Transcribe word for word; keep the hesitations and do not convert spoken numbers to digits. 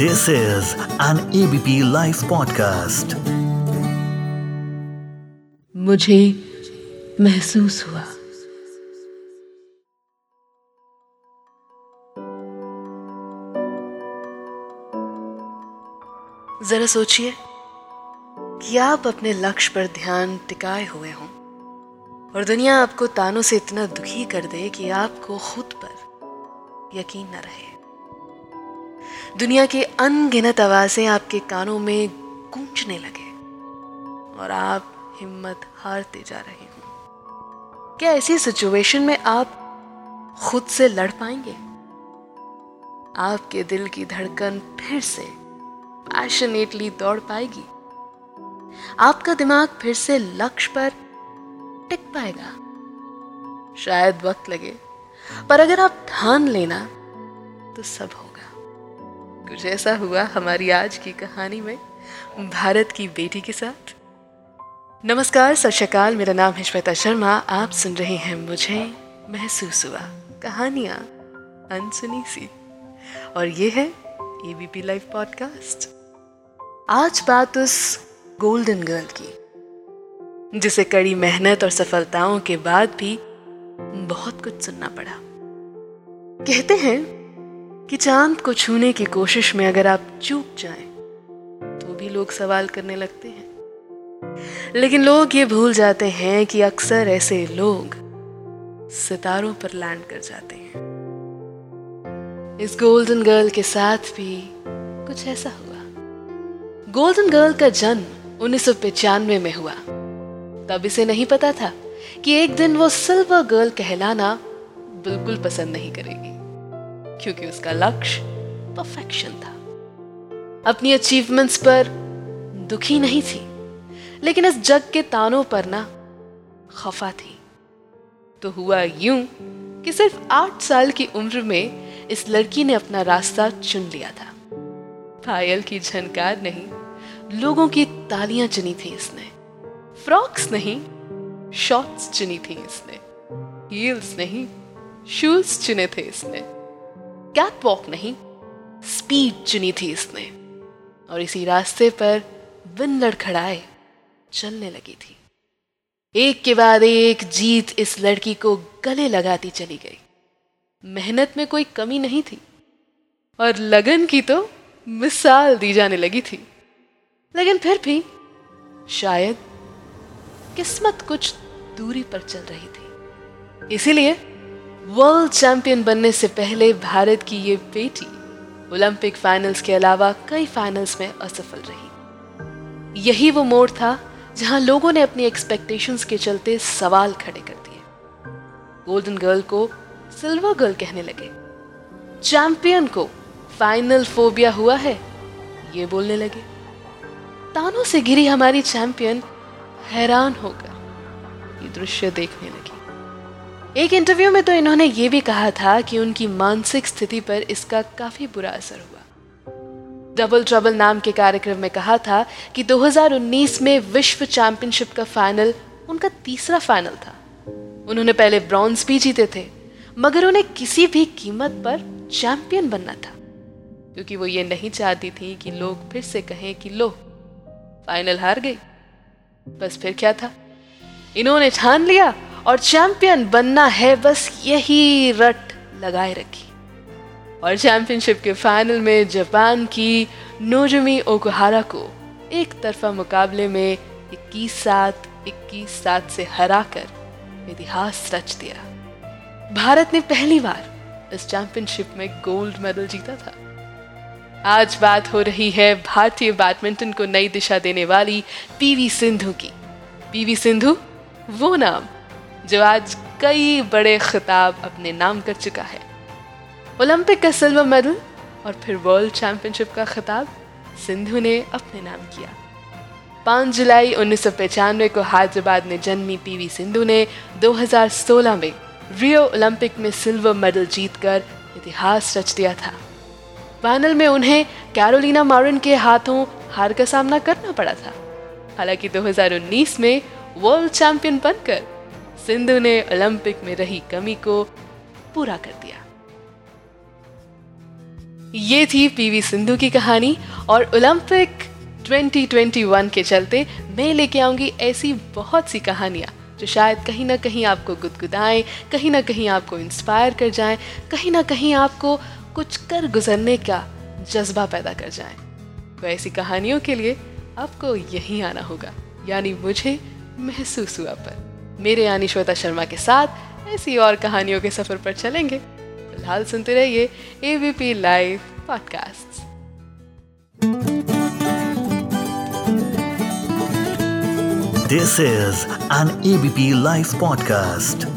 This is an A B P Life podcast. मुझे महसूस हुआ जरा सोचिए कि आप अपने लक्ष्य पर ध्यान टिकाए हुए हों और दुनिया आपको तानों से इतना दुखी कर दे कि आपको खुद पर यकीन न रहे। दुनिया के अनगिनत आवाजें आपके कानों में गूंजने लगे और आप हिम्मत हारते जा रहे हो। क्या ऐसी सिचुएशन में आप खुद से लड़ पाएंगे? आपके दिल की धड़कन फिर से पैशनेटली दौड़ पाएगी? आपका दिमाग फिर से लक्ष्य पर टिक पाएगा? शायद वक्त लगे, पर अगर आप ठान लेना तो सब होगा। कुछ ऐसा हुआ हमारी आज की कहानी में भारत की बेटी के साथ। नमस्कार, सत श्री अकाल। मेरा नाम है श्वेता शर्मा। आप सुन रहे हैं मुझे महसूस हुआ, कहानियां अनसुनी सी, और ये है एबीपी लाइव पॉडकास्ट। आज बात उस गोल्डन गर्ल की जिसे कड़ी मेहनत और सफलताओं के बाद भी बहुत कुछ सुनना पड़ा। कहते हैं कि चांद को छूने की कोशिश में अगर आप चूक जाएं तो भी लोग सवाल करने लगते हैं, लेकिन लोग ये भूल जाते हैं कि अक्सर ऐसे लोग सितारों पर लैंड कर जाते हैं। इस गोल्डन गर्ल के साथ भी कुछ ऐसा हुआ। गोल्डन गर्ल का जन्म उन्नीस सौ पचानवे में हुआ। तब इसे नहीं पता था कि एक दिन वो सिल्वर गर्ल कहलाना बिल्कुल पसंद नहीं करेगी, क्योंकि उसका लक्ष्य परफेक्शन था। अपनी अचीवमेंट्स पर दुखी नहीं थी, लेकिन इस जग के तानों पर ना खफा थी। तो हुआ यूं कि सिर्फ आठ साल की उम्र में इस लड़की ने अपना रास्ता चुन लिया था। पायल की झनकार नहीं, लोगों की तालियां चुनी थी इसने। फ्रॉक्स नहीं, शॉर्ट्स चुनी थी इसने। हील्स नहीं, शूज चुने थे इसने। कैटवॉक नहीं, स्पीड चुनी थी इसने। और इसी रास्ते पर बिन लड़खड़ाए चलने लगी थी। एक के बाद एक जीत इस लड़की को गले लगाती चली गई। मेहनत में कोई कमी नहीं थी और लगन की तो मिसाल दी जाने लगी थी, लेकिन फिर भी शायद किस्मत कुछ दूरी पर चल रही थी। इसीलिए वर्ल्ड चैंपियन बनने से पहले भारत की ये बेटी ओलंपिक फाइनल्स के अलावा कई फाइनल्स में असफल रही। यही वो मोड़ था जहां लोगों ने अपनी एक्सपेक्टेशंस के चलते सवाल खड़े कर दिए। गोल्डन गर्ल को सिल्वर गर्ल कहने लगे, चैंपियन को फाइनल फोबिया हुआ है ये बोलने लगे। तानों से गिरी हमारी चैंपियन हैरान होकर ये दृश्य देखने लगी। एक इंटरव्यू में तो इन्होंने ये भी कहा था कि उनकी मानसिक स्थिति पर इसका काफी बुरा असर हुआ। डबल ट्रबल नाम के कार्यक्रम में कहा था कि दो हज़ार उन्नीस में विश्व चैंपियनशिप का फाइनल उनका तीसरा फाइनल था। उन्होंने पहले ब्रॉन्ज भी जीते थे, मगर उन्हें किसी भी कीमत पर चैंपियन बनना था, क्योंकि वो ये नहीं चाहती थी कि लोग फिर से कहें कि लो फाइनल हार गई। बस फिर क्या था, इन्होंने ठान लिया और चैंपियन बनना है, बस यही रट लगाए रखी। और चैंपियनशिप के फाइनल में जापान की नोजुमी ओकुहारा को एक तरफा मुकाबले में इक्कीस सात इक्कीस सात से हराकर इतिहास रच दिया। भारत ने पहली बार इस चैंपियनशिप में गोल्ड मेडल जीता था। आज बात हो रही है भारतीय बैडमिंटन को नई दिशा देने वाली पीवी सिंधु की। पीवी सिंधु वो नाम जो आज कई बड़े खिताब अपने नाम कर चुका है। ओलंपिक का सिल्वर मेडल और फिर वर्ल्ड चैंपियनशिप का खिताब सिंधु ने अपने नाम किया। पाँच जुलाई उन्नीस सौ पचानवे को हैदराबाद में जन्मी पीवी सिंधु ने दो हज़ार सोलह में रियो ओलंपिक में सिल्वर मेडल जीतकर इतिहास रच दिया था। फाइनल में उन्हें कैरोलिना मारिन के हाथों हार का सामना करना पड़ा था। हालांकि दो हज़ार उन्नीस में वर्ल्ड चैंपियन बनकर सिंधु ने ओलंपिक में रही कमी को पूरा कर दिया। ये थी पीवी सिंधु की कहानी। और ओलंपिक दो हज़ार इक्कीस के चलते मैं लेके आऊँगी ऐसी बहुत सी कहानियाँ जो शायद कहीं ना कहीं आपको गुदगुदाएं, कहीं ना कहीं आपको इंस्पायर कर जाएं, कहीं ना कहीं आपको कुछ कर गुजरने का जज्बा पैदा कर जाएं। तो ऐसी कहानियों के लिए आपको यहीं आना होगा, यानी मुझे महसूस हुआ पर। मेरे यानी श्वेता शर्मा के साथ ऐसी और कहानियों के सफ़र पर चलेंगे। फिलहाल सुनते रहिए ABP live podcast. This is an A B P Life podcast.